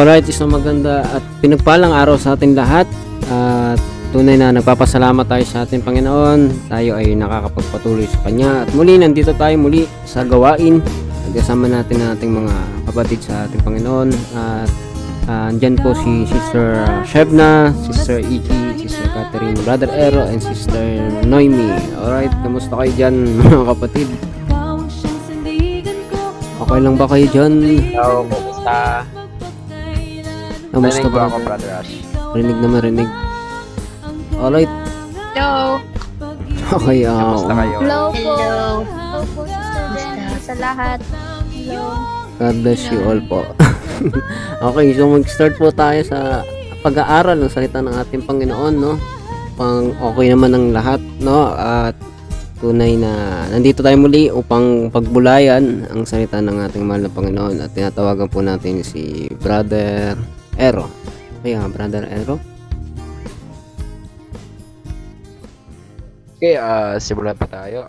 Alright, isang maganda at pinagpalang araw sa ating lahat. At tunay na nagpapasalamat tayo sa ating Panginoon. Tayo ay nakakapagpatuloy sa Kanya. At muli, nandito tayo muli sa gawain. Nagkasama natin ang ating mga kapatid sa ating Panginoon. At andyan po si Sister Shebna, Sister Iki, Sister Catherine, Brother Ero, and Sister Noemi. Alright, kamusta kayo dyan mga kapatid? Okay lang ba kayo dyan? Hello, kamusta? Kamusta ba ako, Brother Ash? Rinig na marinig. Alright. Hello. Okay, kamusta kayo? Hello po. Hello po, Sister Ben. Sa lahat. Hello. God bless you all po. Okay, so mag-start po tayo sa pag-aaral ng salita ng ating Panginoon, no? Okay naman ng lahat, no? At tunay na nandito tayo muli upang pagbulayan ang salita ng ating mahal na Panginoon. At tinatawagan po natin si Brother Ero. Okay, Brother Ero. Okay, simulan pa tayo.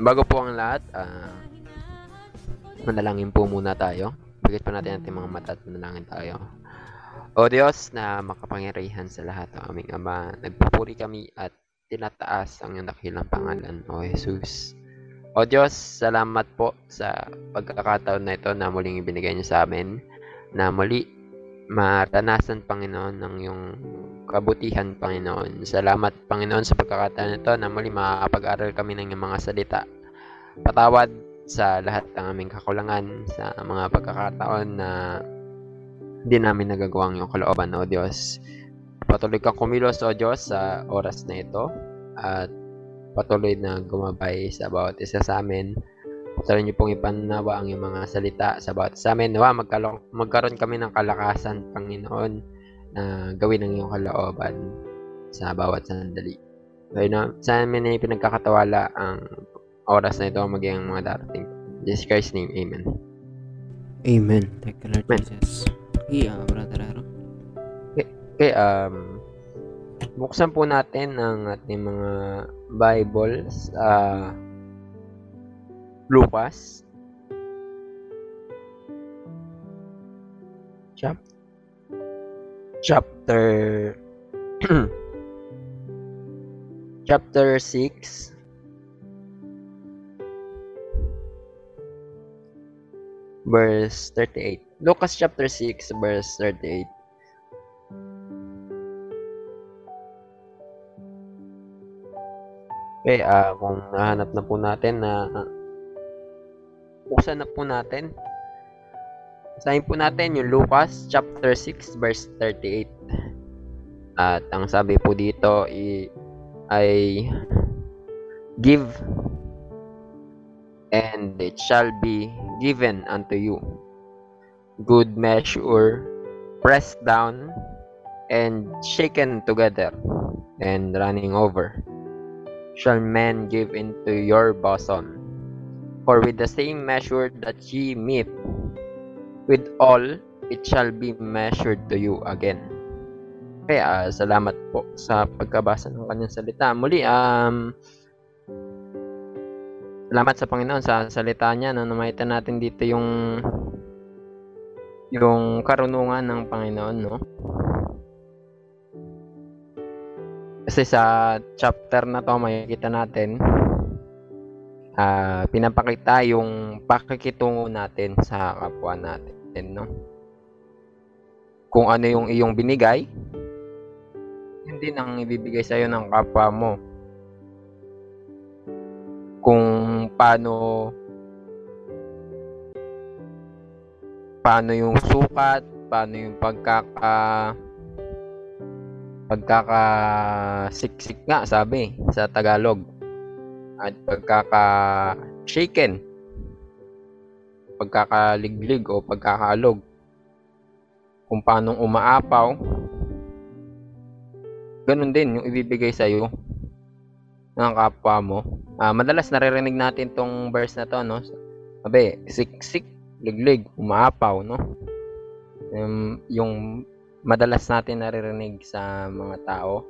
Bago po ang lahat, manalangin po muna tayo. Bigit pa natin ating mga mata at manalangin tayo. O Diyos na makapangyarihan sa lahat ng aming Ama, nagpupuri kami at tinataas ang iyong dakilang pangalan, O Jesus. O Diyos, salamat po sa pagkakataon na ito na muling ibinigay niyo sa amin, na muli maranasan, Panginoon, ng iyong kabutihan, Panginoon. Salamat, Panginoon, sa pagkakataon ito na muli makapag-aral kami ng iyong mga salita. Patawad sa lahat ng aming kakulangan, sa mga pagkakataon na hindi namin nagagawa ang iyong kalooban, O Diyos. Patuloy kang kumilos, O Diyos, sa oras na ito, at patuloy na gumabay sa bawat isa sa amin. Patuloy niyo pong ipanawa ang iyong mga salita sa bawat isa sa amin. Nawa, magkaroon kami ng kalakasan, Panginoon, na gawin ang iyong kalooban sa bawat sandali. Ngayon na, sa amin ay pinagkakatawala ang oras na ito maging ang mga darating. Jesus Christ's name, Amen. Amen. Thank you, Lord Jesus. Okay, Brother Aro. Okay, buksan po natin ang ating mga Bibles. Lucas. Chapter 6. Verse 38. Lucas chapter 6 verse 38. Okay, kung nahanap na po natin na buksan na po natin. Basahin po natin yung Lucas chapter 6 verse 38. At ang sabi po dito ay give and it shall be given unto you. Good measure, pressed down and shaken together and running over, shall men give into your bosom. For with the same measure that ye meet with all, it shall be measured to you again. Kaya salamat po sa pagkabasa ng kanyang salita. Muli, salamat sa Panginoon sa salita niya, na namaitan natin dito yung karunungan ng Panginoon, no? Kasi sa chapter na to makikita natin, pinapakita yung pakikitungo natin sa kapwa natin, no? Kung ano yung iyong binigay, yun din ang ibibigay sa'yo ng kapwa mo. Kung paano yung sukat, paano yung pagkakasiksik nga sabi sa Tagalog, at pagkakashaken, pagkakaliglig o pagkakaalog, kung paano umaapaw, ganun din yung ibibigay sa'yo ng kapwa mo. Madalas naririnig natin tong verse na to, no? Sabi, siksik, liglig, umaapaw, no? Yung madalas natin naririnig sa mga tao.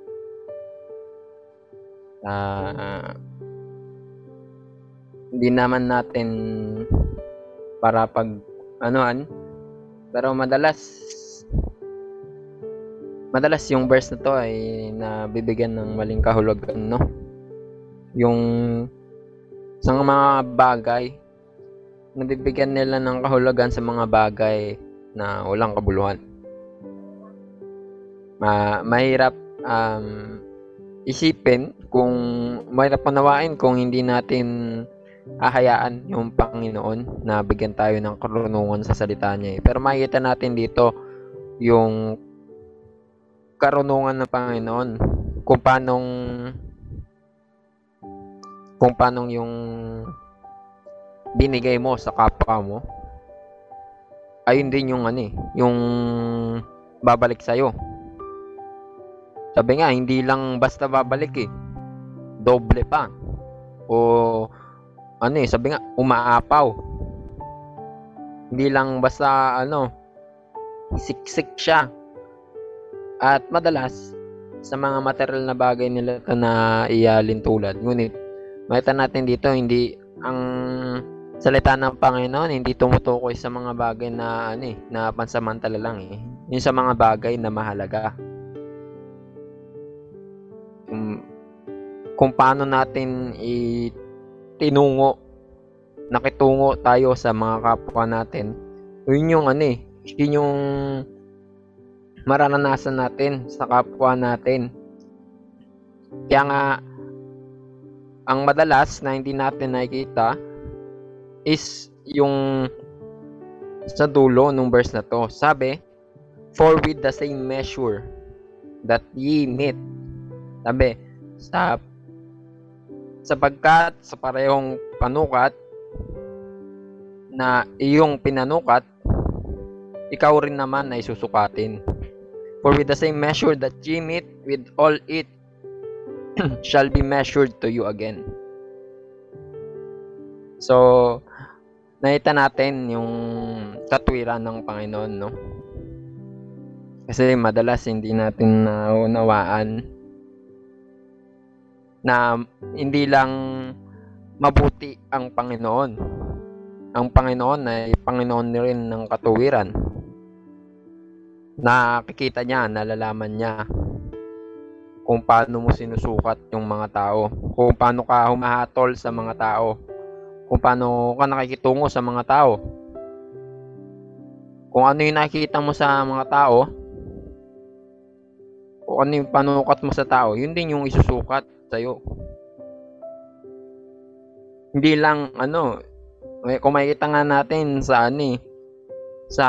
Hindi naman natin para pag Pero madalas yung verse na to ay nabibigyan ng maling kahulugan, no? Yung sa mga bagay, nabibigyan nila ng kahulugan sa mga bagay na walang kabuluhan. Mahirap isipin, kung mahirap panawain kung hindi natin ahayaan yung Panginoon na bigyan tayo ng karunungan sa salita niya. Pero makikita natin dito yung karunungan ng Panginoon kung paanong yung binigay mo sa kapwa mo, ayun din yung yung babalik sa'yo. Sabi nga, hindi lang basta babalik doble pa. O sabi nga, umaapaw. Hindi lang basta siksik siya. At madalas sa mga material na bagay nila na ialin tulad. Ngunit makita natin dito, hindi ang salita ng Panginoon hindi tumutukoy sa mga bagay na na pansamantala lang Yung sa mga bagay na mahalaga. Kung paano natin nakitungo tayo sa mga kapwa natin, yun yung yun yung mararanasan natin sa kapwa natin. Kaya nga ang madalas na hindi natin nakikita is yung sa dulo ng verse na to. Sabi, for with the same measure that ye meet, sabi, sapagkat sa parehong panukat na iyong pinanukat, ikaw rin naman ay susukatin. For with the same measure that ye meet with all it shall be measured to you again. So, nakita natin yung katwiran ng Panginoon, no? Kasi madalas hindi natin naunawaan na hindi lang mabuti ang Panginoon. Ang Panginoon ay Panginoon rin ng katuwiran. Nakikita niya, nalalaman niya kung paano mo sinusukat yung mga tao, kung paano ka humahatol sa mga tao, kung paano ka nakikitungo sa mga tao. Kung ano yung nakikita mo sa mga tao, kung ano yung panukat mo sa tao, yun din yung isusukat sa'yo. Hindi lang kung makikita nga natin sa sa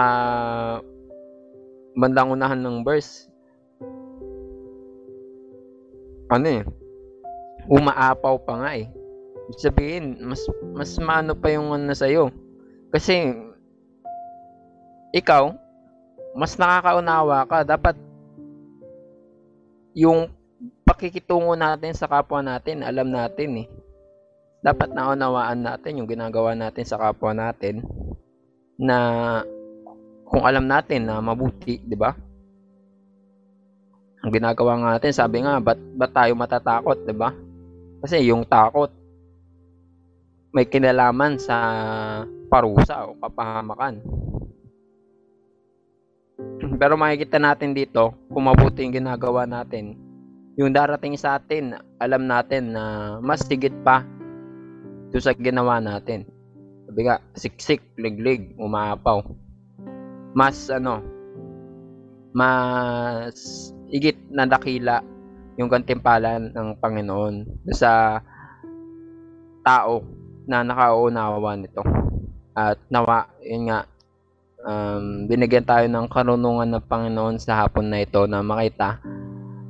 bandang unahan ng verse, umaapaw pa nga sabihin, mas maano pa yung sa'yo, kasi ikaw mas nakakaunawa ka. Dapat yung pakikitungo natin sa kapwa natin, alam natin dapat naunawaan natin yung ginagawa natin sa kapwa natin, na kung alam natin na mabuti, di ba? Ang ginagawa natin, sabi nga, ba't tayo matatakot, di ba? Kasi yung takot may kinalaman sa parusa o kapahamakan. Pero makikita natin dito, kung mabuti yung ginagawa natin, yung darating sa atin, alam natin na mas higit pa doon sa ginawa natin. Sabi ka, siksik, liglig, umaapaw. Mas higit na dakila yung gantimpalan ng Panginoon sa tao na nakaunawa nito. At nawa, yun nga, binigyan tayo ng karunungan ng Panginoon sa hapon na ito, na makita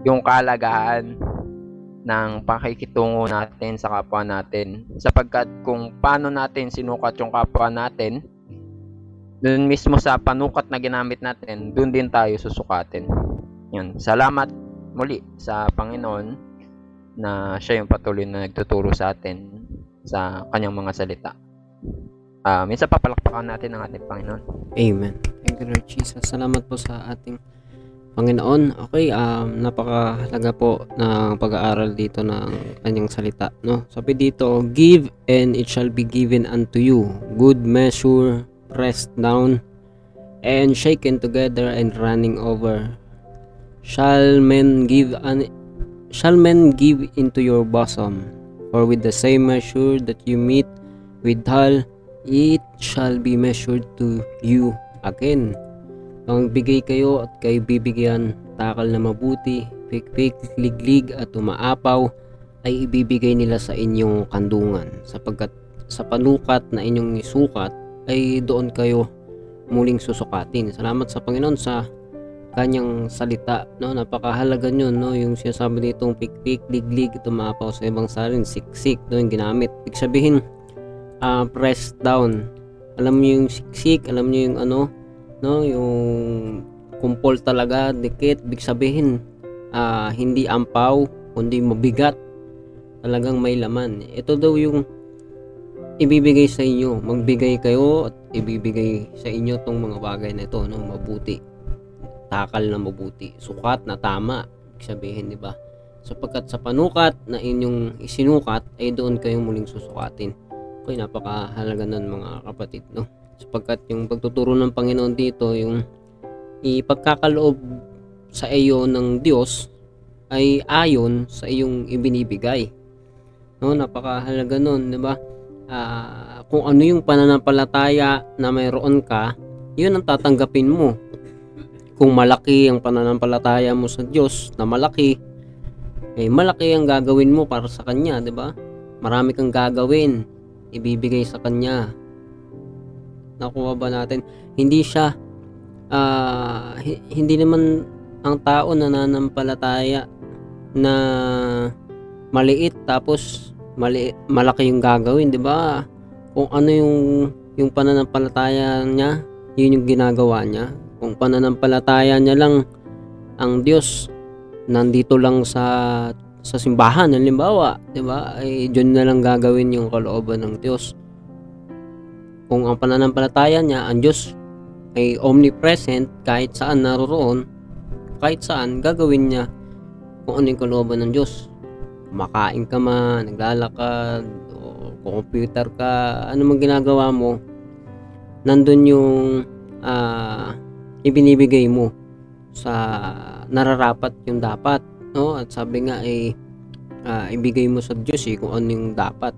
yung kalagahan ng pakikitungo natin sa kapwa natin. Sapagkat kung paano natin sinukat yung kapwa natin, dun mismo sa panukat na ginamit natin, dun din tayo susukatin. Yan. Salamat muli sa Panginoon na siya yung patuloy na nagtuturo sa atin sa kanyang mga salita. Minsan papalakpakan natin ang ating Panginoon. Amen. Thank you, Lord Jesus. Salamat po sa ating Panginoon. Okay, napakahalaga po ng pag-aaral dito ng kanyang salita, no? Sabi dito, give and it shall be given unto you. Good measure, pressed down, and shaken together and running over. Shall men give into your bosom? For with the same measure that you meet withal, it shall be measured to you again. Magbigay kayo at kayo bibigyan, takal na mabuti, pikpik, liglig at umaapaw ay ibibigay nila sa inyong kandungan, sapagkat sa panukat na inyong isukat ay doon kayo muling susukatin. Salamat sa Panginoon sa kanyang salita, no? Napakahalaga yun, no? Yung sinasabi nitong pikpik, liglig at umaapaw, sa ibang salin siksik, no? Yung ginamit, ibig sabihin press down. Alam niyo yung siksik, alam niyo yung ano, no, yung kumpol talaga, dikit, big sabihin hindi ampaw kundi mabigat, talagang may laman. Ito daw yung ibibigay sa inyo, magbigay kayo at ibibigay sa inyo tong mga bagay na ito, no, mabuti, takal na mabuti, sukat na tama, big sabihin, di ba? Sapagkat sa panukat na inyong isinukat ay doon kayong muling susukatin. Okay, napakahalaga nun mga kapatid, no? Sapagkat yung pagtuturo ng Panginoon dito, yung ipagkakaloob sa iyo ng Diyos ay ayon sa iyong ibinibigay, no? Napakahalaga nun, di ba? Kung ano yung pananampalataya na mayroon ka, yun ang tatanggapin mo. Kung malaki ang pananampalataya mo sa Diyos na malaki, eh malaki ang gagawin mo para sa Kanya, di ba? Marami kang gagawin, ibibigay sa Kanya. Nakuha ba natin? Hindi siya hindi naman ang tao nananampalataya na maliit tapos malaki yung gagawin, di ba? Kung ano yung pananampalataya niya, yun yung ginagawa niya. Kung pananampalataya niya lang ang Diyos, nandito lang sa simbahan halimbawa, di ba? Ay diyan na lang gagawin yung kalooban ng Diyos. Kung ang pananampalataya niya, ang Diyos ay omnipresent, kahit saan naroon, kahit saan, gagawin niya kung ano yung kalooban ng Diyos. Kumakain ka man, naglalakad, o computer ka, ano man ginagawa mo, nandun yung ibinibigay mo sa nararapat yung dapat, no? At sabi nga ay ibigay mo sa Diyos kung ano yung dapat.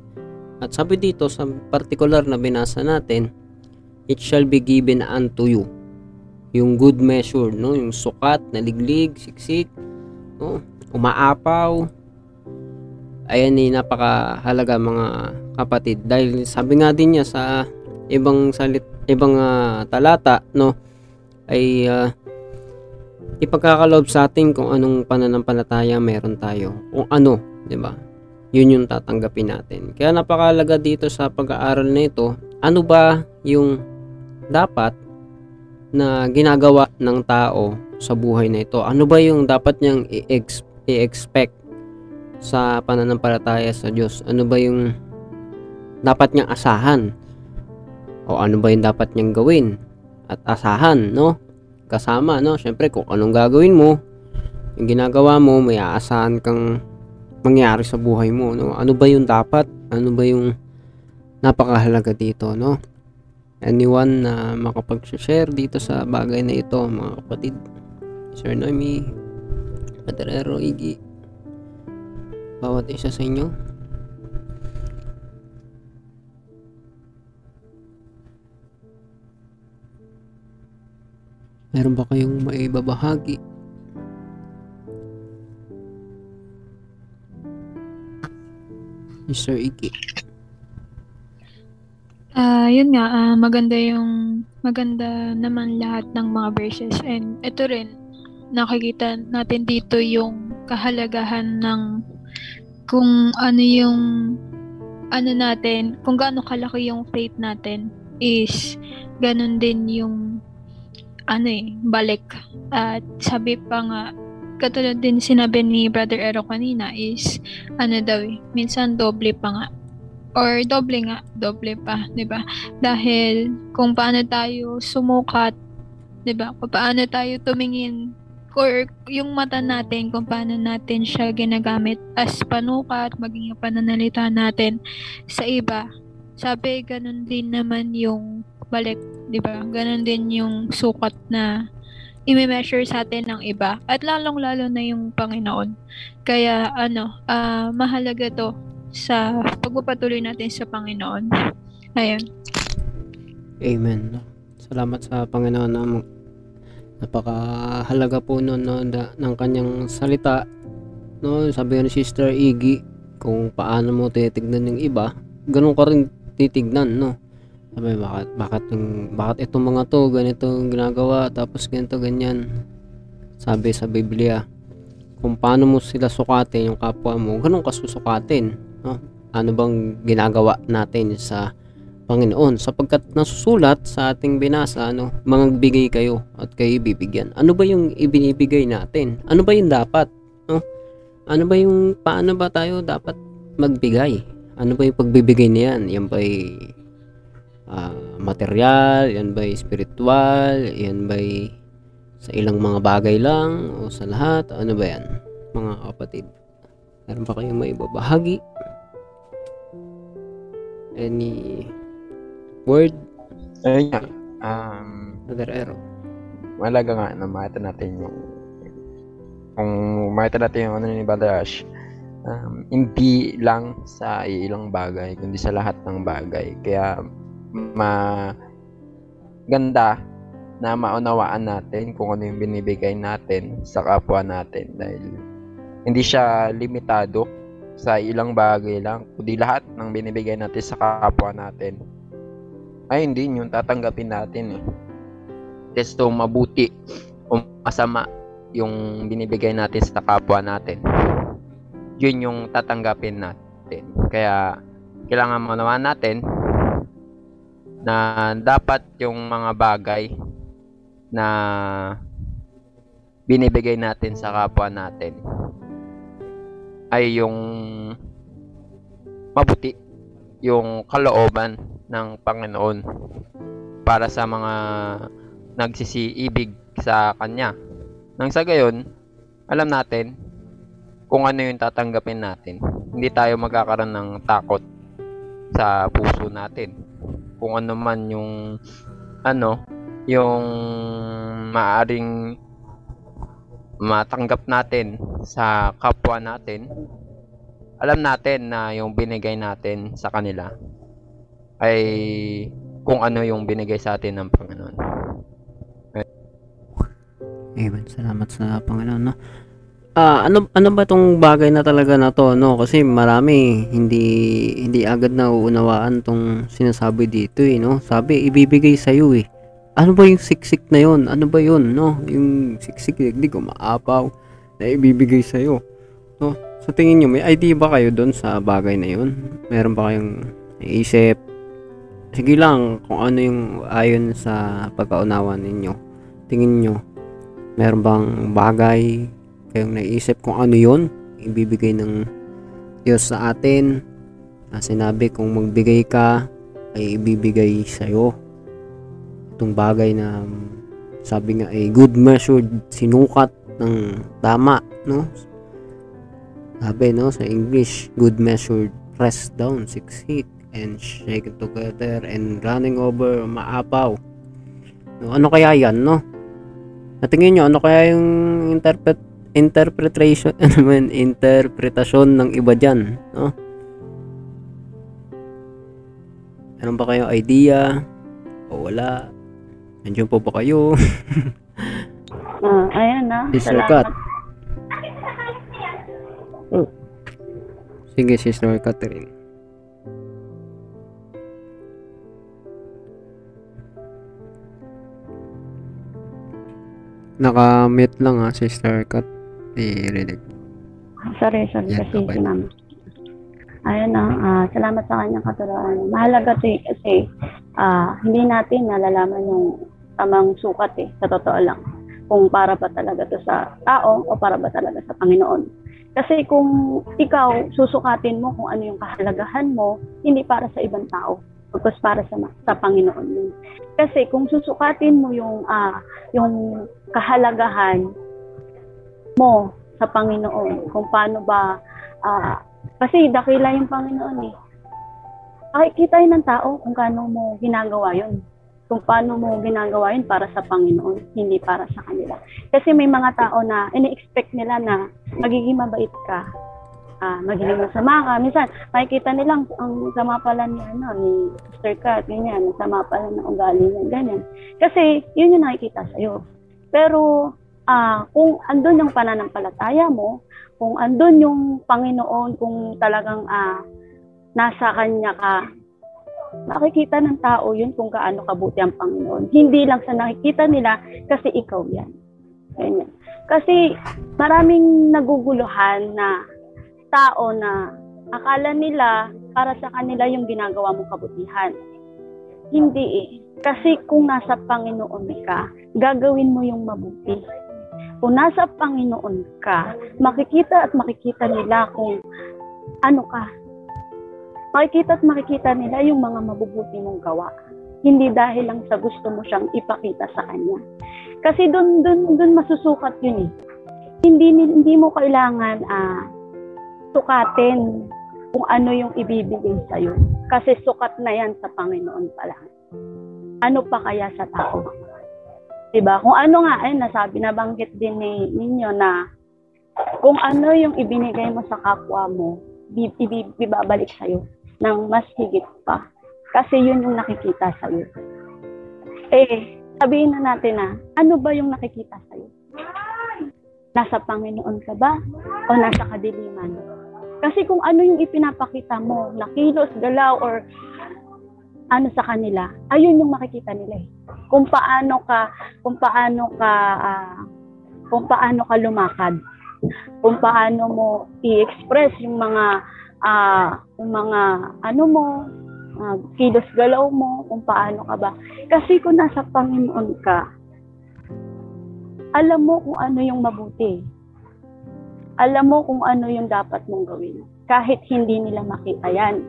At sabi dito sa particular na binasa natin, it shall be given unto you. Yung good measure, no, yung sukat, naliglig, siksik, no, umaapaw. Ayan ay napakahalaga mga kapatid, dahil sabi nga din niya sa ibang talata, no, ay ipagkakaloob sa atin kung anong pananampalataya meron tayo. Kung ano, 'di ba? Yun yung tatanggapin natin. Kaya napakalaga dito sa pag-aaral na ito, ano ba yung dapat na ginagawa ng tao sa buhay na ito? Ano ba yung dapat niyang i-expect sa pananampalataya sa Diyos? Ano ba yung dapat niyang asahan? O ano ba yung dapat niyang gawin at asahan, no? Kasama, no? Siyempre, kung anong gagawin mo, yung ginagawa mo, may aasahan kang mangyari sa buhay mo, no? Ano ba yung dapat? Ano ba yung napakahalaga dito, no? Anyone na makapag-share dito sa bagay na ito, mga kapatid? Sir Noemi, Paterero, Iggy, bawat isa sa inyo. Meron ba kayong maibabahagi? Sir Iggy. Yun nga, maganda naman lahat ng mga verses, and ito rin nakikita natin dito yung kahalagahan ng kung ano yung ano natin, kung gaano kalaki yung faith natin is ganun din yung ano balik. At sabi pa nga, katulad din sinabi ni Brother Ero kanina is ano daw minsan doble pa nga, or doble pa, di ba? Dahil kung paano tayo sumukat, di ba, kung paano tayo tumingin, or yung mata natin kung paano natin siya ginagamit as panukat, maging pananalita natin sa iba, Sabi, ganun din naman yung balik, di ba? Ganun din yung sukat na i-measure sa atin ng iba. At lalong-lalo na yung Panginoon. Kaya, mahalaga to sa pagpapatuloy natin sa Panginoon. Ayun. Amen. Salamat sa Panginoon na napakahalaga po nun, no, ng kanyang salita. No, sabi ni Sister Iggy, kung paano mo titignan yung iba, ganun ka rin titignan, no? Sabi, bakit itong mga to ganito ginagawa, tapos ganito, ganyan. Sabi sa Biblia, kung paano mo sila sukatin yung kapwa mo, ganun ka susukatin, no? Ano bang ginagawa natin sa Panginoon, sapagkat nasusulat sa ating binasa, no, mangbigay kayo at kayo bibigyan. Ano ba yung ibinibigay natin? Ano ba yung dapat, no? Ano ba yung, paano ba tayo dapat magbigay? Ano ba yung pagbibigay niyan? Yan ba yung material, yan ba'y spiritual, yan ba'y sa ilang mga bagay lang o sa lahat? Ano ba yan, mga kapatid? Meron ba kayong may babahagi? Any word? Brother Ero, malaga nga na makita natin yung, kung makita natin yung ano ni Brother Ash, hindi lang sa ilang bagay kundi sa lahat ng bagay. Kaya maganda na maunawaan natin kung ano yung binibigay natin sa kapwa natin, dahil hindi siya limitado sa ilang bagay lang, kundi lahat ng binibigay natin sa kapwa natin ay hindi yung tatanggapin natin, eh. Desto mabuti o masama yung binibigay natin sa kapwa natin, yun yung tatanggapin natin. Kaya kailangan maunawaan natin na dapat yung mga bagay na binibigay natin sa kapwa natin ay yung mabuti, yung kalooban ng Panginoon para sa mga nagsisiibig sa Kanya. Nang sa gayon, alam natin kung ano yung tatanggapin natin. Hindi tayo magkakaroon ng takot sa puso natin kung ano man yung yung maaring matanggap natin sa kapwa natin. Alam natin na yung binigay natin sa kanila ay kung ano yung binigay sa atin ng Panginoon. Amen. Salamat sa Panginoon, no? Ano ba tong bagay na talaga na to, no? Kasi marami hindi agad na uunawaan tong sinasabi dito, eh, no? Sabi, ibibigay sa iyo, eh. Ano ba yung siksik na yon? Ano ba yon, no? Yung siksik, digdig o maapaw na ibibigay sa iyo, no? Sa tingin niyo, may idea ba kayo doon sa bagay na yon? Meron ba kayong iisip? Sige lang, kung ano yung ayon sa pagkaunawa ninyo. Tingin niyo, meron bang bagay kayong naisip kung ano yun ibibigay ng Diyos sa atin? Sinabi, kung magbigay ka ay ibibigay sa'yo. Itong bagay na sabi nga ay good measure, sinukat ng tama, no? Sabi, no, sa English, good measure, press down, siksik, and shake together, and running over, maapaw, no? Ano kaya yan, no? Natingin nyo, ano kaya yung interpretasyon ng iba dyan, no? Meron ba kayong idea? O wala? Nandiyan po ba kayo? Ayan na. Sister Kat. Sige, Sister Catherine. Naka-mute lang, ha, Sister Kat. Sorry yeah, kasi okay. Sinama. Ayun na, salamat sa kanyang katuruan. Mahalaga 'to, kasi hindi natin nalalaman yung tamang sukat, eh, sa totoo lang, kung para ba talaga 'to sa tao o para ba talaga sa Panginoon. Kasi kung ikaw susukatin mo kung ano yung kahalagahan mo, hindi para sa ibang tao, kundi para sa Panginoon din. Kasi kung susukatin mo yung kahalagahan mo sa Panginoon, kung paano ba, kasi dakila yung Panginoon, eh. Makikita yun ng tao kung paano mo ginagawa yun. Kung paano mo ginagawa yun para sa Panginoon, hindi para sa kanila. Kasi may mga tao na ini-expect nila na magiging mabait ka, magiging masama ka. Minsan, makikita nilang ang sama pala ni, ni Mr. Kat, ganyan, ang sama pala ng ugali niya, ganyan. Kasi yun yung nakikita sa'yo. Pero kung andun yung pananampalataya mo, kung andun yung Panginoon, kung talagang nasa Kanya ka, makikita ng tao yun kung kaano kabuti ang Panginoon. Hindi lang sa nakikita nila kasi ikaw yan. Ganyan. Kasi maraming naguguluhan na tao na akala nila para sa kanila yung ginagawa mong kabutihan. Hindi eh. Kasi kung nasa Panginoon ka, gagawin mo yung mabuti. Kung nasa Panginoon ka, makikita nila kung ano ka. Makikita nila yung mga mabubuti mong gawa. Hindi dahil lang sa gusto mo siyang ipakita sa Kanya. Kasi doon masusukat yun eh. Hindi mo kailangan sukatin kung ano yung ibibigay sa'yo. Kasi sukat na yan sa Panginoon pala. Ano pa kaya sa tao? Diba? Kung ano nga, nabanggit din ninyo na kung ano yung ibinigay mo sa kapwa mo, ibabalik sa'yo ng mas higit pa. Kasi yun yung nakikita sa'yo. Sabihin na natin na, ano ba yung nakikita sa'yo? Nasa Panginoon ka ba? O nasa kadiliman? Kasi kung ano yung ipinapakita mo, nakilos, galaw, or sa kanila, ayun yung makikita nila eh. Kung paano ka lumakad, kung paano mo i-express yung mga kilos galaw mo, kung paano ka ba. Kasi kung nasa Panginoon ka, alam mo kung ano yung mabuti. Alam mo kung ano yung dapat mong gawin. Kahit hindi nila makita yan.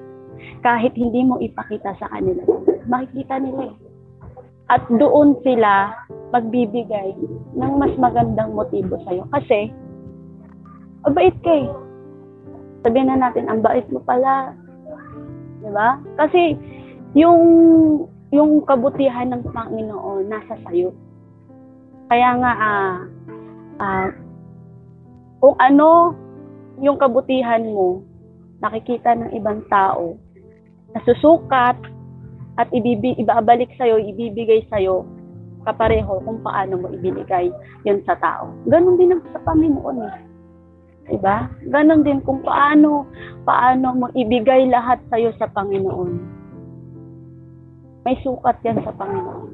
Kahit hindi mo ipakita sa kanila. Makikita nila eh. At doon sila magbibigay ng mas magandang motibo sa'yo. Kasi, ang bait ka eh. Sabihin na natin, ang bait mo pala. Diba? Kasi, yung kabutihan ng Panginoon nasa sa'yo. Kaya nga, kung ano yung kabutihan mo, nakikita ng ibang tao, nasusukat, at ibabalik sa'yo, ibibigay sa'yo, kapareho kung paano mo ibinigay yun sa tao. Ganon din ang sa Panginoon eh. Diba? Ganon din kung paano mo ibigay lahat sa'yo sa Panginoon. May sukat yan sa Panginoon.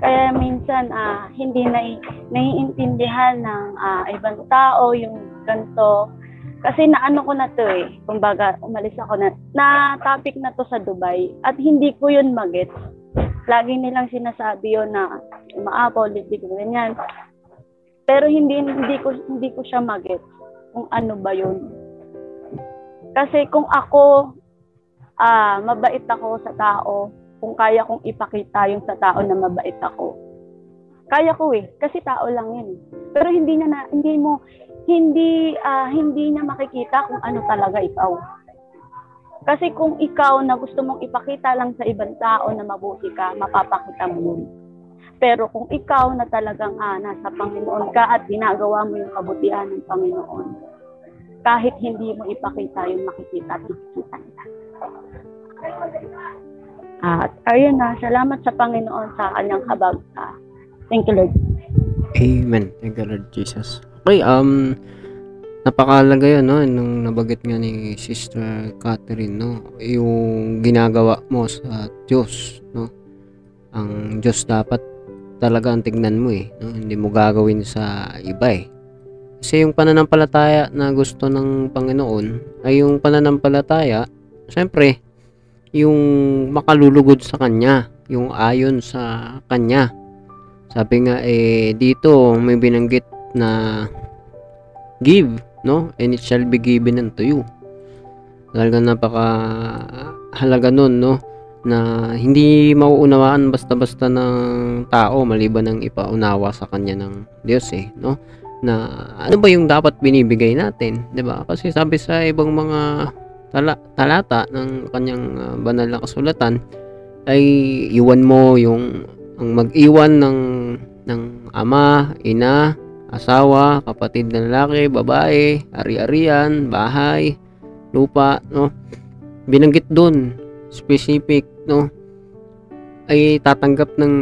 Kaya minsan, hindi naiintindihan ng ibang tao yung ganito. Kasi naano ko na to eh. Kumbaga, umalis ako na topic na to sa Dubai. At hindi ko yun magets. Lagi nilang sinasabi yun na umaapaw, libig, ganyan. Pero hindi ko siya magets kung ano ba yun. Kasi kung ako, mabait ako sa tao, kung kaya kong ipakita yung sa tao na mabait ako. Kaya ko eh, kasi tao lang yun. Pero hindi niya makikita kung ano talaga ikaw. Kasi kung ikaw na gusto mong ipakita lang sa ibang tao na mabuti ka, mapapakita mo yun. Pero kung ikaw na talagang nasa Panginoon ka at ginagawa mo yung kabutihan ng Panginoon, kahit hindi mo ipakita yung makikita at makikita nila. At ayun na, salamat sa Panginoon sa kanyang habag. Thank you, Lord. Amen. Thank you, Lord Jesus. Okay, napakalaga yun, no? Nung nabanggit nga ni Sister Catherine, no? Yung ginagawa mo sa Diyos, no? Ang Diyos dapat talaga ang tignan mo, eh. No? Hindi mo gagawin sa iba, eh. Kasi yung pananampalataya na gusto ng Panginoon ay yung pananampalataya, syempre, yung makalulugod sa Kanya, yung ayon sa Kanya. Sabi nga dito may binanggit na give, no? And it shall be given unto you. Talagang napakahalaga nun, no? Na hindi mauunawaan basta-basta ng tao maliban ng ipaunawa sa Kanya ng Diyos, eh, no? Na ano ba yung dapat binibigay natin, 'di ba? Kasi sabi sa ibang mga talata ng kanyang banal na kasulatan ay iwan mo yung ang mag-iwan ng ama, ina, asawa, kapatid na lalaki, babae, ari-arian, bahay, lupa, no? Binanggit doon, specific, no? Ay tatanggap ng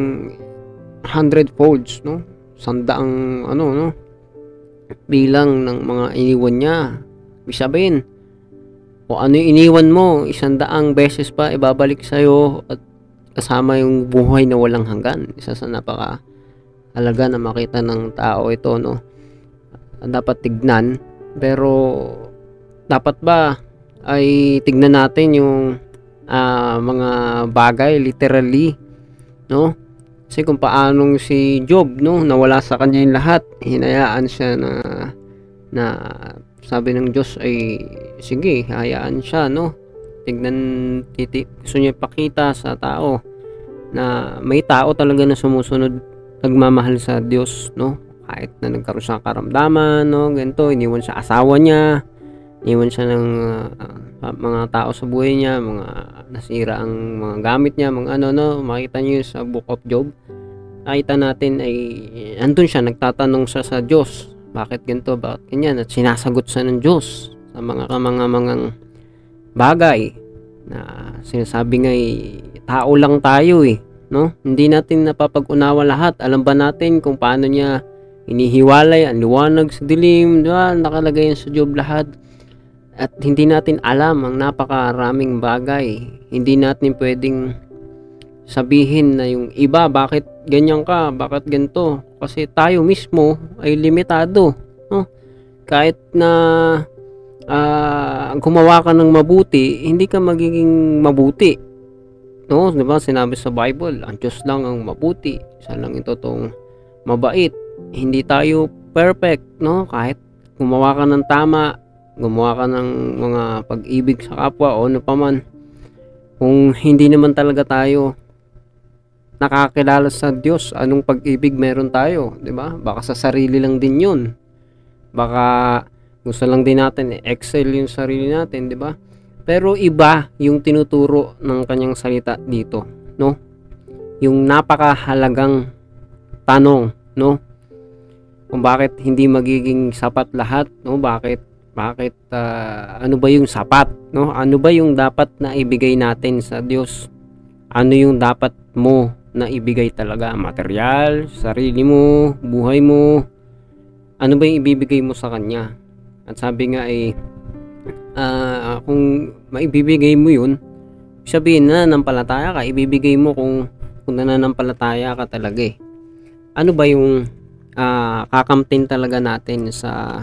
100 folds, no? 100 ano, no? Bilang ng mga iniwan niya. Ibig sabihin, o ano yung iniwan mo, 100 beses pa ibabalik sa'yo at kasama yung buhay na walang hanggan. Isa sa napaka-alaga na makita ng tao ito, no? Dapat tignan, pero dapat ba ay tignan natin yung mga bagay literally, no? Kasi kung paanong si Job, no, nawala sa kanya yung lahat, hinayaan siya na sabi ng Diyos ay sige, hayaan siya, no? Tignan, gusto niya ipakita sa tao na may tao talaga na sumusunod, nagmamahal sa Diyos, no? Kahit na nagkaroon siya ng karamdaman, no? Ganito, iniwan siya asawa niya, iniwan siya ng mga tao sa buhay niya, mga nasira ang mga gamit niya, mga ano, no? Makita niyo sa Book of Job, nakita natin ay andun siya, nagtatanong siya sa Diyos, bakit ganito, bakit ganyan, at sinasagot siya ng Diyos sa mga bagay na sinasabi nga tao lang tayo, no? Hindi natin napapag-unawa lahat. Alam ba natin kung paano niya inihiwalay ang liwanag sa dilim, diba? Nakalagay sa Job lahat, at hindi natin alam ang napakaraming bagay. Hindi natin pwedeng sabihin na yung iba, bakit ganyan ka, bakit ganito, kasi tayo mismo ay limitado, no? Kahit na gumawa ka ng mabuti, hindi ka magiging mabuti, no? Diba sinabi sa Bible, ang Diyos lang ang mabuti, siya lang yung totoong mabait. Hindi tayo perfect, no? Kahit gumawa ka ng tama, gumawa ka ng mga pag-ibig sa kapwa o ano pa man, kung hindi naman talaga tayo nakakilala sa Diyos, anong pag-ibig meron tayo, di ba? Baka sa sarili lang din yun, baka gusto lang din natin excel yung sarili natin, di ba? Pero iba yung tinuturo ng kanyang salita dito, no? Yung napakahalagang tanong, no? Kung bakit hindi magiging sapat lahat, no? Bakit ano ba yung sapat, no? Ano ba yung dapat na ibigay natin sa Diyos? Ano yung dapat mo na ibigay talaga? Material, sarili mo, buhay mo, ano ba yung ibibigay mo sa Kanya? At sabi nga kung maibibigay mo yun, sabihin na nanampalataya ka, ibibigay mo kung nanampalataya ka talaga. Ano ba yung kakamtin talaga natin sa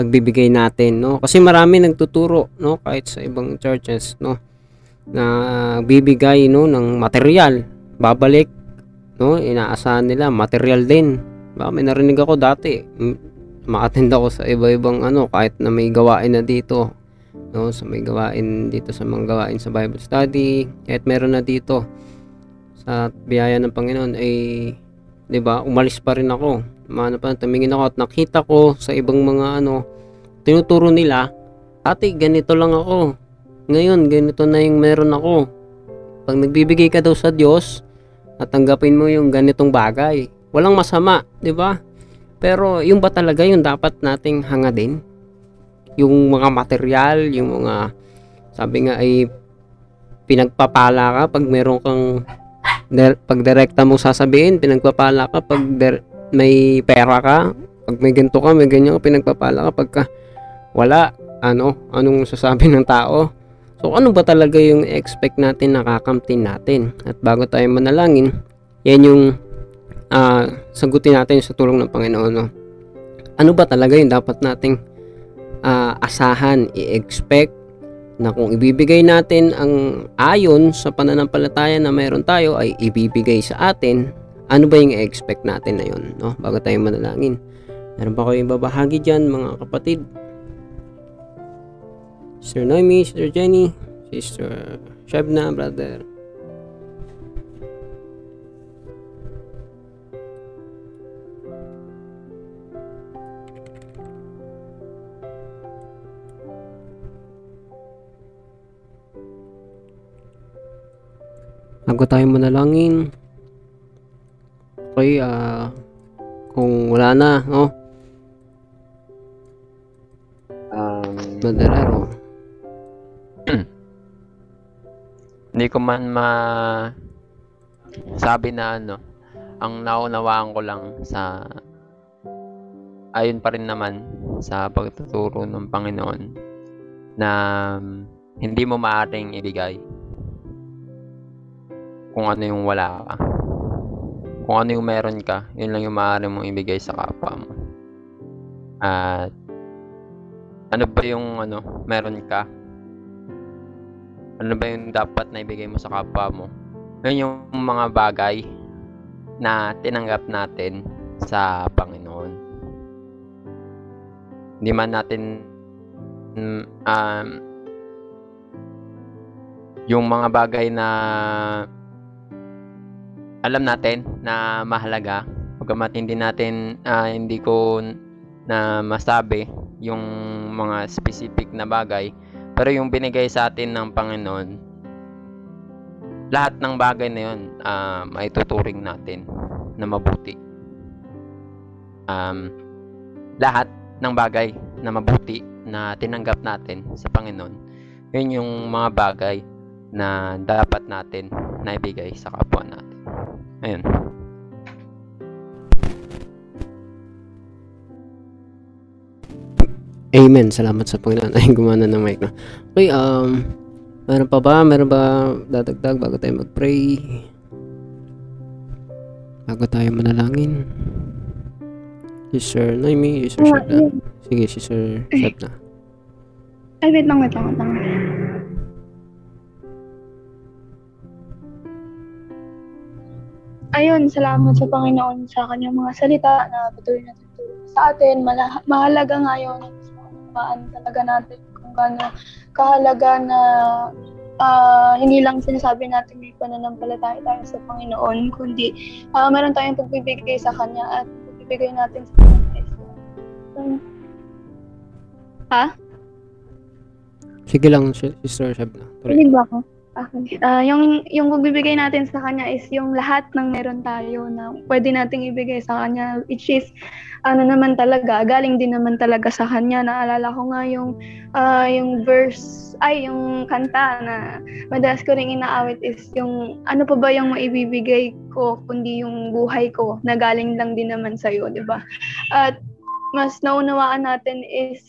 pagbibigay natin, no? Kasi marami nagtuturo, no, kahit sa ibang churches, no, na bibigay, no, ng material, babalik, no, inaasahan nila material din. May narinig ako dati, ma-attend ako sa iba-ibang ano, kahit na may gawain na dito, no, sa may gawain dito, sa mga gawain sa Bible study, kahit meron na dito sa biyaya ng Panginoon, diba, umalis pa rin ako. Tumingin ako at nakita ko sa ibang mga ano, tinuturo nila, ate, ganito lang ako ngayon, ganito na yung meron ako. Pag nagbibigay ka daw sa Diyos, natanggapin mo yung ganitong bagay, walang masama, di ba? Pero yung ba talaga yung dapat nating hangadin? Yung mga material, yung mga sabi nga ay pinagpapala ka pag meron kang pagdirekta mo sasabihin, pinagpapala ka pag may pera ka, pag may ganito ka, may ganyan ka, pinagpapala ka. Pagka wala, anong sasabi ng tao? So ano ba talaga yung expect natin, nakakamtin natin? At bago tayo manalangin, yan yung sagutin natin sa tulong ng Panginoon, no? Ano ba talaga yung dapat nating asahan, i-expect, na kung ibibigay natin ang ayon sa pananampalataya na mayroon tayo, ay ibibigay sa atin? Ano ba yung i-expect natin na yun, no? Bago tayo manalangin, meron pa kayong babahagi dyan, mga kapatid? Sister Noemi, Sister Jenny, Sister Shebna, brother. Bago tayo manalangin. Okay, kung wala na, no? Madararo. Hindi ko man sabi na ano, ang naunawaan ko lang sa ayon pa rin naman sa pagtuturo ng Panginoon na hindi mo maaaring ibigay kung ano yung wala ka. Kung ano yung meron ka, yun lang yung maaaring mong ibigay sa kapwa mo. At ano ba yung meron ka? Ano ba yung dapat na ibigay mo sa kapwa mo? Yun yung mga bagay na tinanggap natin sa Panginoon. Hindi man natin yung mga bagay na alam natin na mahalaga, pagkamat hindi natin hindi ko na masabi yung mga specific na bagay, pero yung binigay sa atin ng Panginoon, lahat ng bagay na yun, ay tuturing natin na mabuti. Lahat ng bagay na mabuti na tinanggap natin sa Panginoon, yun yung mga bagay na dapat natin naibigay sa kapwa natin. Ayun. Amen. Salamat sa Panginoon. Ay, gumana ng mic na. Okay, Meron ba dadagdag bago tayo mag-pray? Bago tayo manalangin? Sister Naomi, Sister Shepna. Sige, Sister Shepna. Ay, wait lang. Ayun, salamat sa Panginoon sa kanyang mga salita na patuloy na tutulong sa atin. Mahalaga ngayon. Paan talaga natin kahalaga na hindi lang sinasabi natin may pananampalataya tayo sa Panginoon, kundi meron tayong pagbibigay sa Kanya at pagbibigay natin sa Kanya. Sige lang, Sister Shabna. Hindi ba ako? Okay. Yung pagbibigay natin sa Kanya is yung lahat ng meron tayo na pwede nating ibigay sa Kanya, which is naman talaga, galing din naman talaga sa Kanya. Naalala ko nga yung kanta na madalas ko rin inaawit is yung ano pa ba yung maibibigay ko kundi yung buhay ko na galing lang din naman sa'yo, di ba? At mas naunawaan natin is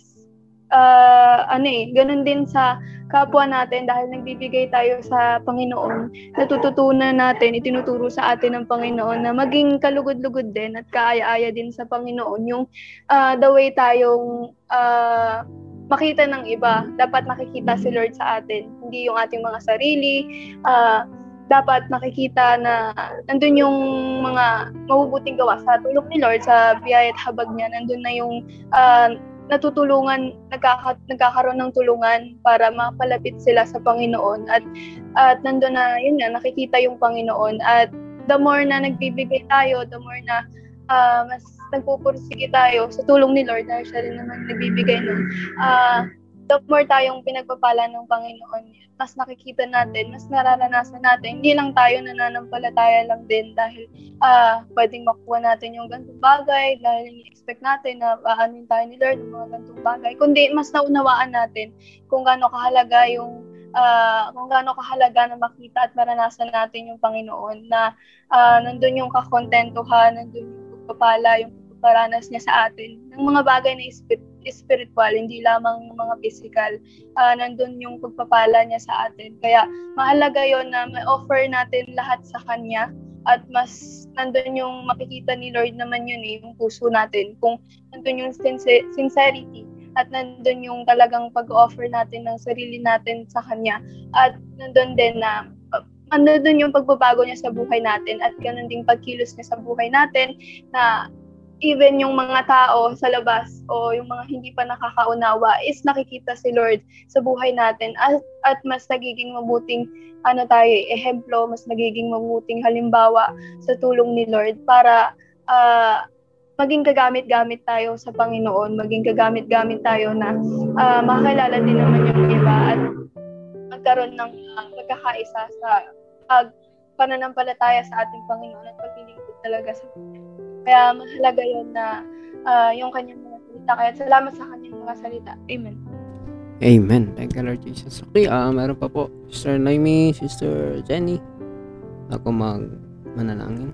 ganun din sa kapwa natin dahil nagbibigay tayo sa Panginoon, natututunan natin, itinuturo sa atin ng Panginoon na maging kalugod-lugod din at kaaya-aya din sa Panginoon yung the way tayong makita ng iba. Dapat makikita si Lord sa atin, hindi yung ating mga sarili. Dapat nakikita na nandun yung mga mabubuting gawa sa tulong ni Lord, sa biyaya at habag niya. Nandun na yung natutulungan, nagkakaroon ng tulungan para mapalapit sila sa Panginoon at nandoon na yun nga, nakikita yung Panginoon. At the more na nagbibigay tayo, the more na mas nagpupursige tayo sa tulong ni Lord dahil siya rin naman nagbibigay nun. The more tayong pinagpapala ng Panginoon, mas nakikita natin, mas nararanasan natin. Hindi lang tayo nananampalataya lang din dahil pwedeng makuha natin yung ganitong bagay, dahil in-expect natin na aanin tayo ni Lord ng mga ganitong bagay. Kundi mas naunawaan natin kung gaano kahalaga na makita at maranasan natin yung Panginoon na nandun yung kakontentuhan, nandun yung pagpapala, yung pagpaparanas niya sa atin ng mga bagay na spiritual, hindi lamang mga physical. Nandun yung pagpapala niya sa atin. Kaya mahalaga yon na ma-offer natin lahat sa Kanya at mas nandun yung makikita ni Lord naman yun yung puso natin. Kung nandun yung sincerity at nandun yung talagang pag-offer natin ng sarili natin sa Kanya at nandun din na nandun yung pagbabago niya sa buhay natin at ganun ding pagkilos niya sa buhay natin na even yung mga tao sa labas o yung mga hindi pa nakakaunawa is nakikita si Lord sa buhay natin at mas nagiging mabuting ehemplo, mas nagiging mabuting halimbawa sa tulong ni Lord para maging kagamit-gamit tayo sa Panginoon, maging kagamit-gamit tayo na makakilala din naman yung iba at magkaroon ng magkakaisa sa pananampalataya sa ating Panginoon at paglilingkod talaga sa Kanya. Kaya mahalaga yun na yung Kanyang mga salita. Kaya salamat sa Kanyang mga salita. Amen. Amen. Thank you, Lord Jesus. Okay, meron pa po Sister Naomi, Sister Jenny. Ako manalangin.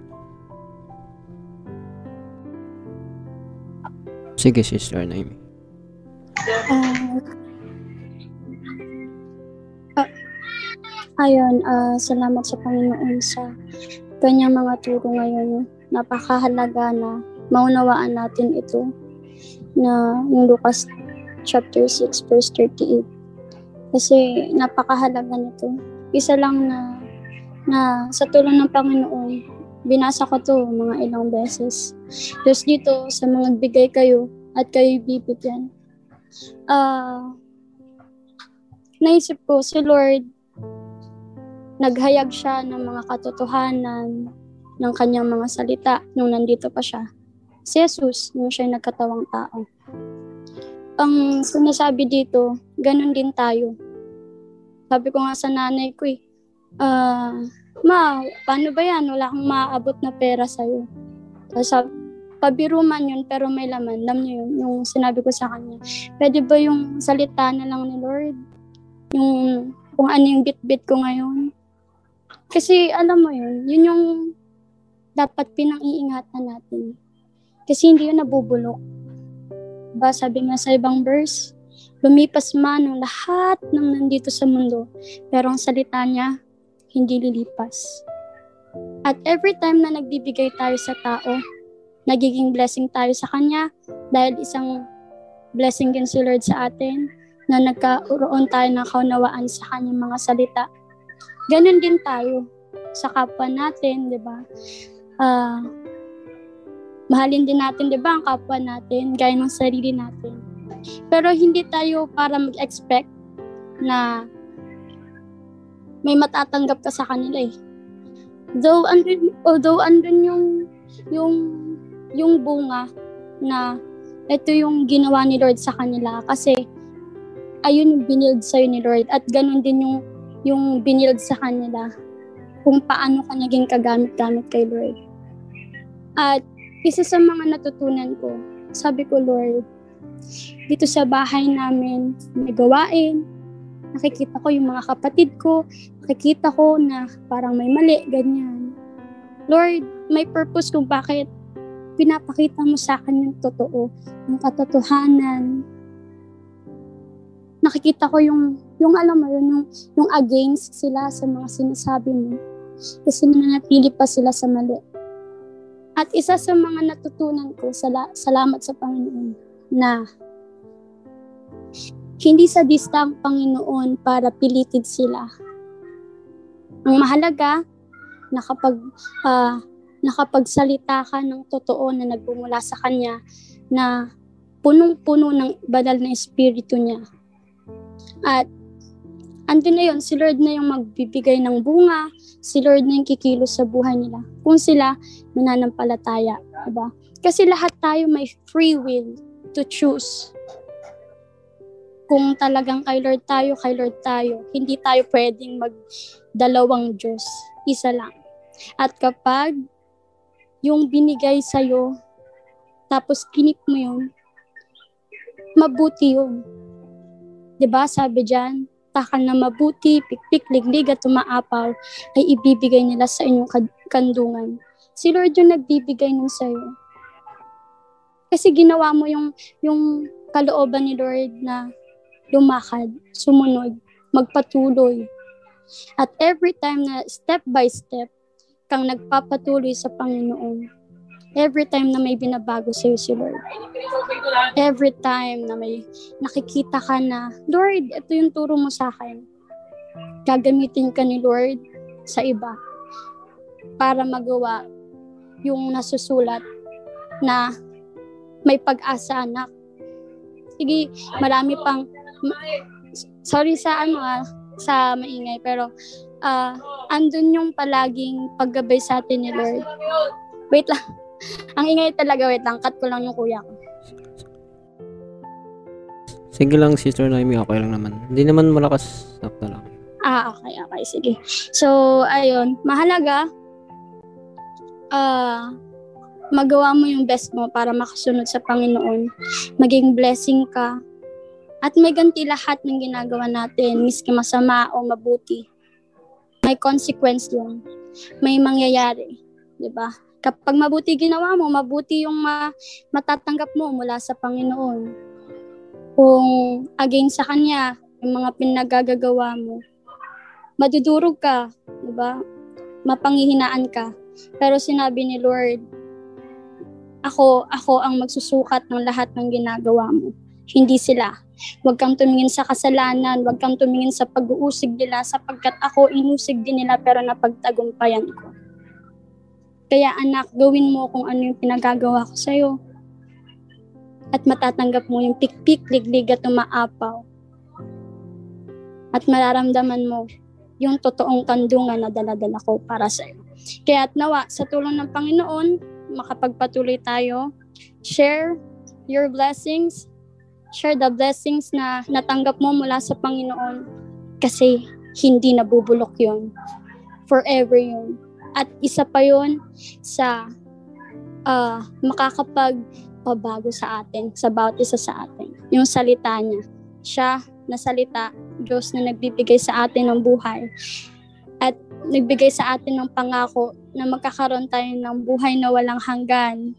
Sige, Sister Naomi. Salamat sa Panginoon sa kanyang mga turo ngayon. Napakahalaga na maunawaan natin ito na yung Lucas chapter 6 verse 38. Kasi napakahalaga nito. Isa lang na sa tulong ng Panginoon, binasa ko to mga ilang beses. Tapos dito, sa mga nagbigay kayo at kayo'y bibigyan. Naisip ko si Lord, naghayag siya ng mga katotohanan ng kanyang mga salita nung nandito pa siya. Si Jesus, nung siya'y nagkatawang tao. Ang sinasabi dito, ganun din tayo. Sabi ko nga sa nanay ko Ma, paano ba yan? Wala akong maaabot na pera sa'yo. Tapos, pabiro man yun, pero may laman. Alam niyo yun, yung sinabi ko sa kanya. Pwede ba yung salita na lang ni Lord? Yung kung ano yung bit-bit ko ngayon? Kasi alam mo yun, yun yung dapat pinang-iingatan natin. Kasi hindi yun nabubulok. Diba sabi nga sa ibang verse, lumipas man ang lahat ng nandito sa mundo, pero ang salita niya, hindi lilipas. At every time na nagbibigay tayo sa tao, nagiging blessing tayo sa kanya dahil isang blessing din si Lord sa atin na nagkaroon tayo ng kaunawaan sa kanyang mga salita. Ganon din tayo sa kapwa natin, di ba? Mahalin din natin, di ba, ang kapwa natin, gaya ng sarili natin. Pero hindi tayo para mag-expect na may matatanggap ka sa kanila eh. Although andun yung bunga na ito yung ginawa ni Lord sa kanila kasi ayun yung binild sa'yo ni Lord at ganun din yung binild sa kanila kung paano ka naging kagamit-gamit kay Lord. At isa sa mga natutunan ko, sabi ko, Lord, dito sa bahay namin may gawain, nakikita ko yung mga kapatid ko, nakikita ko na parang may mali, ganyan. Lord, may purpose kung bakit pinapakita mo sa akin yung totoo, yung katotohanan. Nakikita ko yung alam mo yun, yung against sila sa mga sinasabi mo. Kasi nananatili pa sila sa mali. At isa sa mga natutunan ko, salamat sa Panginoon, na hindi sadista ang Panginoon para pilitin sila. Ang mahalaga, nakapagsalita ka ng totoo na nagbumula sa Kanya, na punong-puno ng banal na espiritu niya. At andun na yun, si Lord na yung magbibigay ng bunga, si Lord na yung kikilos sa buhay nila. Kung sila mananampalataya, diba? Kasi lahat tayo may free will to choose. Kung talagang kay Lord tayo. Hindi tayo pwedeng magdalawang Diyos. Isa lang. At kapag yung binigay sa'yo, tapos kinip mo yun, mabuti yun. Diba sabi dyan? Takan na mabuti, pikpik, liglig at umaapaw ay ibibigay nila sa inyong kandungan. Si Lord yung nagbibigay nun sa'yo. Kasi ginawa mo yung kalooban ni Lord na lumakad, sumunod, magpatuloy. At every time na step by step kang nagpapatuloy sa Panginoon, every time na may binabago sa'yo si Lord. Every time na may nakikita ka na, Lord, ito yung turo mo sa akin. Gagamitin ka ni Lord sa iba para magawa yung nasusulat na may pag-asa, anak. Sige, marami pang... Sorry sa maingay, pero andun yung palaging paggabay sa atin ni Lord. Wait lang. Ang ingay talaga, wait lang. Cut ko lang yung kuya ko. Sige lang, Sister Naomi. Okay lang naman. Hindi naman malakas. Sakto lang. Okay, sige. So, ayun, mahalaga magawa mo yung best mo para makasunod sa Panginoon. Maging blessing ka. At may ganti lahat ng ginagawa natin, miski masama o mabuti. May consequence lang. May mangyayari, 'di ba? Kapag mabuti ginawa mo, mabuti yung matatanggap mo mula sa Panginoon. Kung against sa Kanya, yung mga pinagagagawa mo, madudurog ka, 'di ba? Mapanghihinaan ka. Pero sinabi ni Lord, ako ang magsusukat ng lahat ng ginagawa mo. Hindi sila. Huwag kang tumingin sa kasalanan, huwag kang tumingin sa pag-uusig nila sapagkat ako inusig din nila pero napagtagumpayan ko. Kaya anak, gawin mo kung ano yung pinagagawa ko sa'yo at matatanggap mo yung pikpik, liglig at umaapaw at mararamdaman mo yung totoong kandungan na dala-dala ko para sa'yo. Kaya at nawa, sa tulong ng Panginoon, makapagpatuloy tayo, share your blessings, share the blessings na natanggap mo mula sa Panginoon kasi hindi nabubulok yun. Forever yun. At isa pa yun sa makakapagpabago sa atin, sa bawat isa sa atin. Yung salita niya. Siya na salita, Diyos na nagbibigay sa atin ng buhay. At nagbigay sa atin ng pangako na magkakaroon tayo ng buhay na walang hanggan.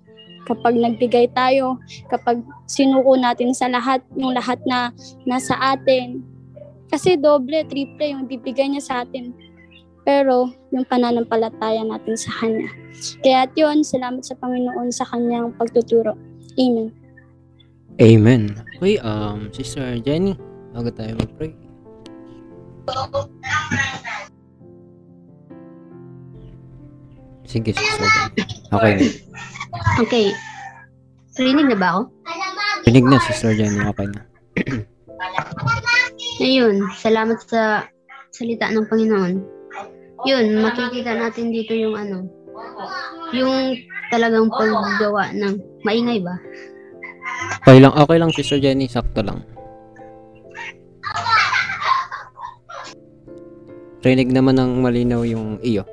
Kapag nagbigay tayo, kapag sinuko natin sa lahat, yung lahat na nasa atin. Kasi doble, triple yung bibigay niya sa atin. Pero yung pananampalataya natin sa Kanya. Kaya at yun, salamat sa Panginoon sa Kanyang pagtuturo. Amen. Amen. Okay, Sister Jenny, bago tayo mag-pray. Sige, Sister Jenny. Okay. Okay. Rinig na ba ako? Rinig na, Sister Jenny. Okay na. Ayun, salamat sa salita ng Panginoon. Yun, makikita natin dito yung ano, yung talagang paggawa ng maingay ba? Okay lang, Sister Jenny. Sakto lang. Rinig naman ng malinaw yung iyo.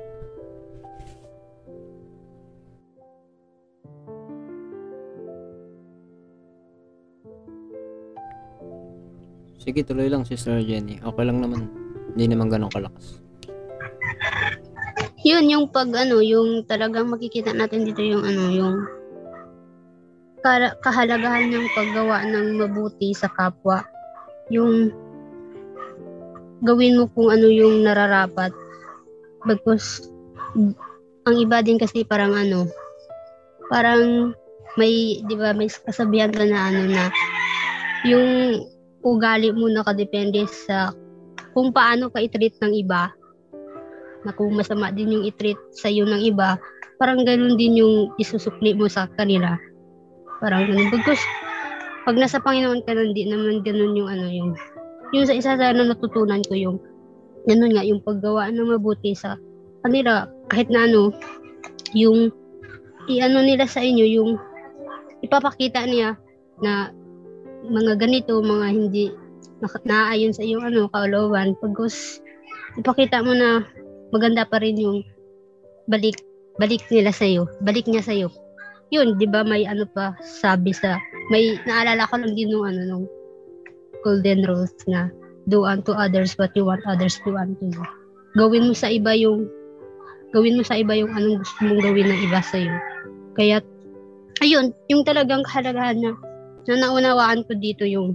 Sige, tuloy lang, Sister Jenny. Okay lang naman. Hindi naman ganun kalakas. Yun, yung pag ano, yung talagang makikita natin dito yung ano, yung kahalagahan ng paggawa ng mabuti sa kapwa. Yung gawin mo kung ano yung nararapat. Because ang iba din kasi parang ano, parang may, di ba, may kasabihan ka na ano na yung ugali mo nakadepende sa kung paano ka i-treat ng iba, na kung masama din yung i-treat sa'yo ng iba, parang ganun din yung isusukli mo sa kanila. Parang ganun. Because pag nasa Panginoon ka nun, di naman ganun yung ano yung sa isa sa ano natutunan ko yung ganun nga, yung paggawa ng mabuti sa kanila, kahit na ano, yung i-ano nila sa inyo, yung ipapakita niya na mga ganito, mga hindi naaayon sa iyong ano, kauluan. Pagkos ipakita mo na maganda pa rin yung balik nila sa iyo, balik niya sa iyo. Yun, 'di ba, may ano pa sabi sa, may naalala ko lang din nung ano, nung golden rules na do unto others what you want others to do unto you. Gawin mo sa iba yung anong gusto mong gawin ng iba sa iyo. Kaya ayun, yung talagang kahalagahan na naunawaan ko dito yung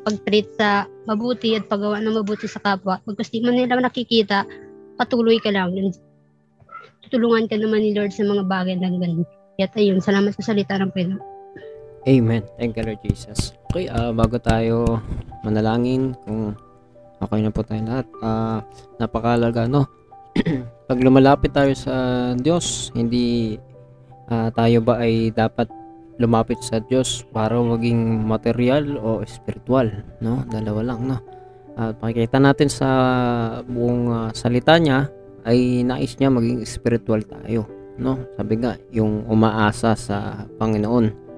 pag-treat sa mabuti at paggawa ng mabuti sa kapwa. Pag gusto mo nila nakikita, patuloy ka lang. Tutulungan ka naman ni Lord sa mga bagay ng ganun. At ayun, salamat sa salita ng Panginoon. Amen. Thank you, Lord Jesus. Okay, bago tayo manalangin, kung okay na po tayo lahat, napakalaga, no? Pag lumalapit tayo sa Diyos, hindi tayo ba ay dapat lumapit sa Diyos para maging material o spiritual, no? Dalawa lang, no? At makikita natin sa buong salita niya ay nais niya maging spiritual tayo, no? Sabi nga, yung umaasa sa Panginoon.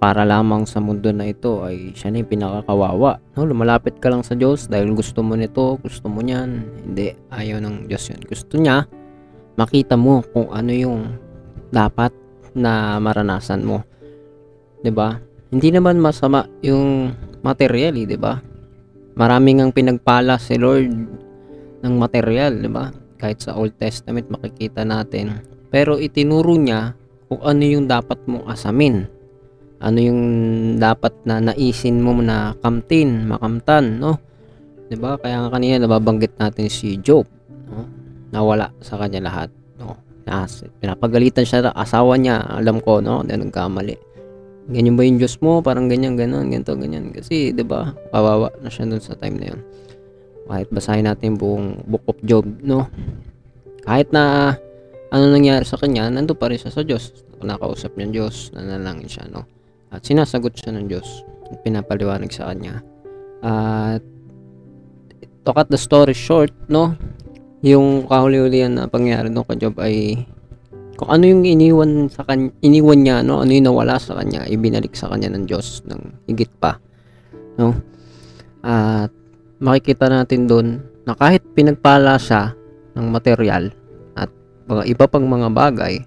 para lamang sa mundo na ito ay siya na yung pinakakawawa. No, lumalapit ka lang sa Diyos dahil gusto mo nito, gusto mo niyan. Hindi, ayaw ng Diyos yun. Gusto niya, makita mo kung ano yung dapat na maranasan mo. 'Di ba? Hindi naman masama yung material, 'di ba? Maraming ang pinagpala si Lord ng material, 'di ba? Kahit sa Old Testament makikita natin. Pero itinuro niya kung ano yung dapat mong asamin. Ano yung dapat na naisin mo na kamtin, makamtan, no? 'Di ba? Kaya nga kanina nababanggit natin si Job, no? Nawala sa kanya lahat, no? Pinapagalitan siya ng asawa niya, alam ko, no? Dahil nagkamali. Ganyan ba yung Diyos mo? Parang ganyan, gano'n, ganito, ganyan. Kasi, 'di ba? Kawawa na siya doon sa time na 'yon. Kahit basahin natin buong Book of Job, no? Kahit na ano nangyari sa kanya, nandoon pa rin siya sa Diyos. Nakausap niya ang Diyos, nanalangin siya, no? At sinasagot siya ng Diyos. Pinapaliwanag sa kanya. At to cut the story short, no? Yung kahuli-hulihan na pangyari no kay Job ay kung ano yung iniwan niya, no? Ano yung nawala sa kanya, ibinalik sa kanya ng Diyos ng higit pa, no? At makikita natin doon na kahit pinagpala siya ng material at mga iba pang mga bagay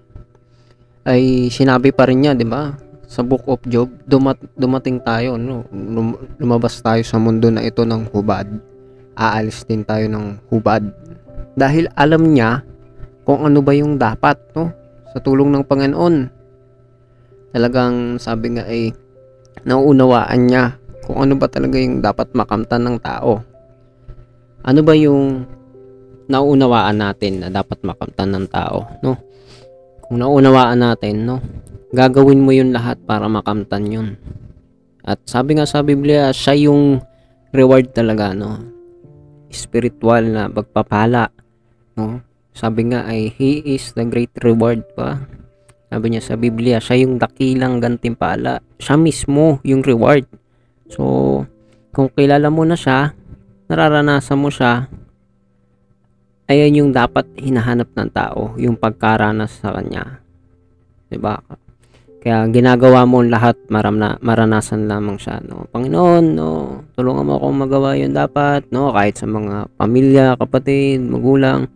ay sinabi pa rin niya, 'di ba? Sa Book of Job, dumating tayo, no? Lumabas tayo sa mundo na ito ng hubad. Aalis din tayo ng hubad. Dahil alam niya kung ano ba yung dapat, no? Sa tulong ng Panginoon. Talagang sabi nga ay nauunawaan niya kung ano ba talaga yung dapat makamtan ng tao. Ano ba yung nauunawaan natin na dapat makamtan ng tao, no? Kung nauunawaan natin, no? Gagawin mo yun lahat para makamtan yun. At sabi nga sa Biblia, siya yung reward talaga, no? Spiritual na pagpapala, no? Sabi nga ay he is the great reward pa. Sabi niya sa Biblia, siya yung dakilang gantimpala. Siya mismo yung reward. So, kung kilala mo na siya, nararanasan mo siya, ayan yung dapat hinahanap ng tao, yung pagkaranas sa kanya. 'Di ba? Kaya ginagawa mo lahat, maranasan lamang siya, no? Panginoon, no? Tulungan mo akong magawa yun dapat, no? Kahit sa mga pamilya, kapatid, magulang,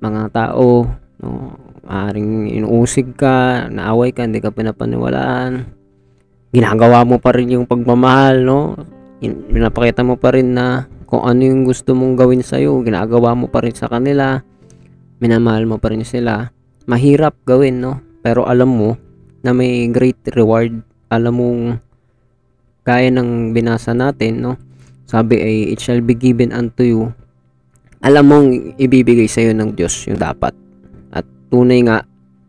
mga tao, no? Maaring inuusig ka, naaway ka, hindi ka pinapaniwalaan. Ginagawa mo pa rin yung pagmamahal, no? Pinapakita mo pa rin na kung ano yung gusto mong gawin sa'yo, ginagawa mo pa rin sa kanila. Minamahal mo pa rin sila. Mahirap gawin, no? Pero alam mo, na may great reward. Alam mong kaya ng binasa natin, no? Sabi ay it shall be given unto you. Alam mong ibibigay sa iyo ng Diyos yung dapat. At tunay nga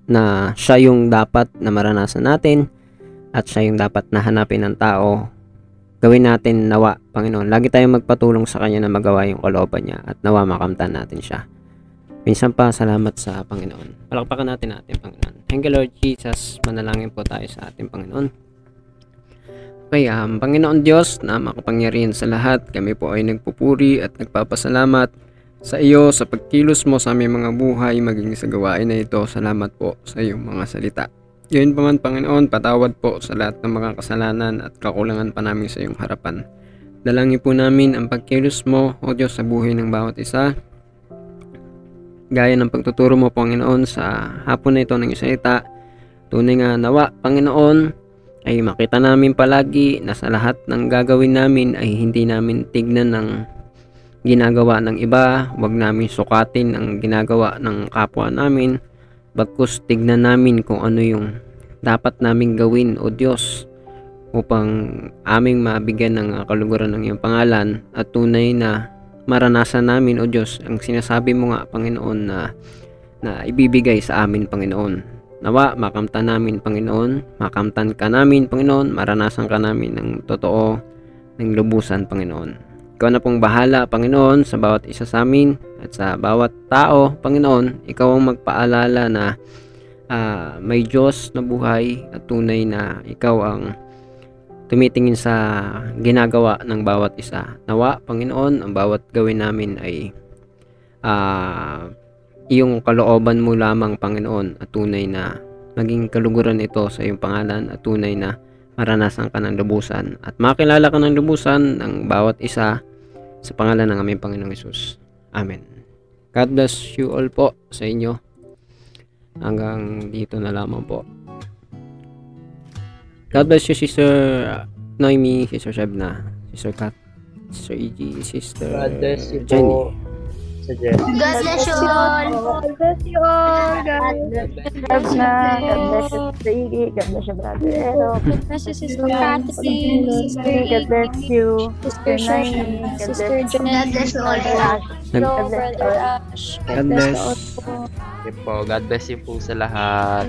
na siya yung dapat na maranasan natin at siya yung dapat na hanapin ng tao. Gawin natin nawa, Panginoon. Lagi tayong magpatulong sa kanya na magawa yung kalooban niya at nawa makamtan natin siya. Minsan pa, salamat sa Panginoon. Palakpakan natin ating Panginoon. Thank you, Lord Jesus. Manalangin po tayo sa ating Panginoon. Okay, Panginoon Diyos na makapangyarihan sa lahat, kami po ay nagpupuri at nagpapasalamat sa iyo sa pagkilos mo sa aming mga buhay maging sa gawain na ito. Salamat po sa iyong mga salita. Yun pa man, Panginoon, patawad po sa lahat ng mga kasalanan at kakulangan pa namin sa iyong harapan. Dalangin po namin ang pagkilos mo, O Diyos, sa buhay ng bawat isa. Gaya ng pagtuturo mo, Panginoon, sa hapon na ito ng isalita, tunay nga nawa, Panginoon, ay makita namin palagi na sa lahat ng gagawin namin ay hindi namin tignan ng ginagawa ng iba, huwag namin sukatin ang ginagawa ng kapwa namin, bagkus tignan namin kung ano yung dapat naming gawin, O Diyos, upang aming mabigyan ng kaluguran ng iyong pangalan at tunay na maranasan namin, O Diyos, ang sinasabi mo nga, Panginoon, na ibibigay sa amin, Panginoon. Nawa, makamtan namin, Panginoon. Makamtan ka namin, Panginoon. Maranasan ka namin ng totoo, ng lubusan, Panginoon. Ikaw na pong bahala, Panginoon, sa bawat isa sa amin at sa bawat tao, Panginoon. Ikaw ang magpaalala na may Diyos na buhay at tunay na ikaw ang tumitingin sa ginagawa ng bawat isa. Nawa, Panginoon, ang bawat gawin namin ay iyong kalooban mo lamang, Panginoon, at tunay na maging kaluguran ito sa iyong pangalan at tunay na maranasan ka ng lubusan at makilala ka ng lubusan ng bawat isa sa pangalan ng aming Panginoong Hesus. Amen. God bless you all po sa inyo. Hanggang dito na lamang po. God bless you, Sister Noemi, Sister Shebna, Sister Kat, Sister E.G., Sister Jenny. God bless you all. God bless you all. God bless you, Shebna. God bless you, Sister E.G. God bless you, Brother Ero. God bless you, Sister Kathy. God bless you, Sister Noemi. Sister Jenny. God bless you all. God bless you all. God bless you po sa lahat.